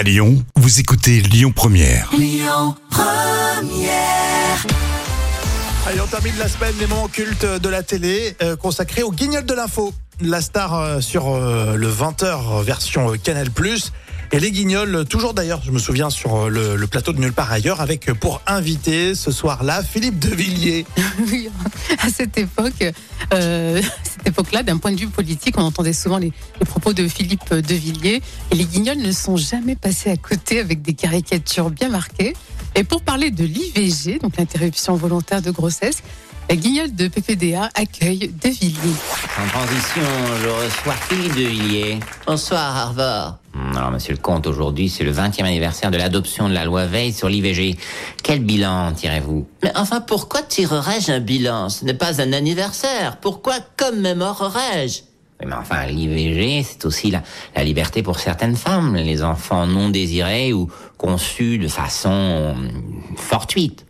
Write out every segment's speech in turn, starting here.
À Lyon, vous écoutez Lyon Première. Lyon Première. Allez, on termine la semaine des moments cultes de la télé consacrés au Guignol de l'info. La star sur le 20h version Canal+. Et les Guignols, toujours d'ailleurs, je me souviens, sur le plateau de Nulle part ailleurs, avec pour invité ce soir-là, Philippe de Villiers. Oui, à cette époque, d'un point de vue politique, on entendait souvent les propos de Philippe de Villiers. Et les Guignols ne sont jamais passés à côté avec des caricatures bien marquées. Et pour parler de l'IVG, donc l'interruption volontaire de grossesse, la Guignol de PPDA accueille de Villiers. En transition, je reçois Philippe de Villiers. Bonsoir, Harvard. Alors, monsieur le comte, aujourd'hui, c'est le 20e anniversaire de l'adoption de la loi Veil sur l'IVG. Quel bilan tirez-vous? Mais enfin, pourquoi tirerais-je un bilan? Ce n'est pas un anniversaire. Pourquoi commémorerais-je? Oui, mais enfin, l'IVG, c'est aussi la liberté pour certaines femmes, les enfants non désirés ou conçus de façon fortuite.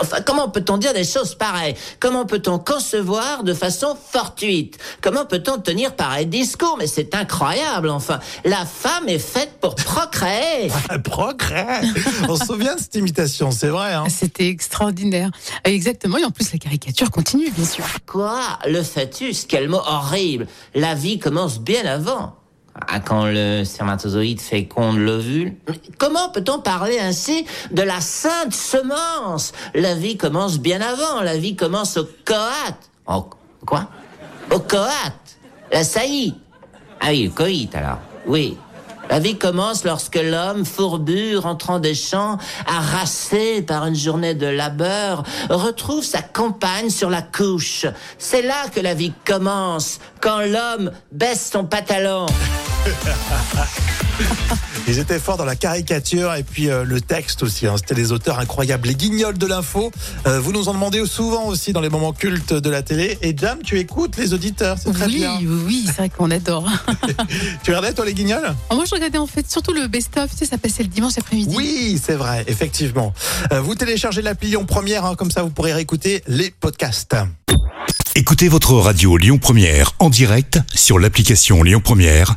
Enfin, comment peut-on dire des choses pareilles? Comment peut-on concevoir de façon fortuite? Comment peut-on tenir pareil discours? Mais c'est incroyable, enfin. La femme est faite pour procréer. Procréer. On se souvient de cette imitation, c'est vrai. Hein, c'était extraordinaire. Exactement, et en plus la caricature continue, bien sûr. Quoi? Le fœtus, quel mot horrible. La vie commence bien avant. Ah, quand le spermatozoïde féconde l'ovule. Comment peut-on parler ainsi de la sainte semence? La vie commence bien avant, la vie commence au coat. Quoi? Au coat, la saillie. Ah oui, le coït alors, oui. La vie commence lorsque l'homme, fourbu, rentrant des champs, harassé par une journée de labeur, retrouve sa compagne sur la couche. C'est là que la vie commence, quand l'homme baisse son pantalon. Ils étaient forts dans la caricature et puis le texte aussi, hein, c'était des auteurs incroyables, les Guignols de l'info. Vous nous en demandez souvent aussi dans les moments cultes de la télé. Et Jam, tu écoutes les auditeurs, c'est très bien. Oui, c'est vrai qu'on adore. Tu regardais toi les Guignols? Moi je regardais en fait surtout le best-of, tu sais, ça passait le dimanche après-midi. Oui, c'est vrai, effectivement. Vous téléchargez l'appli Lyon Première, hein, comme ça vous pourrez réécouter les podcasts. Écoutez votre radio Lyon Première en direct sur l'application Lyon Première,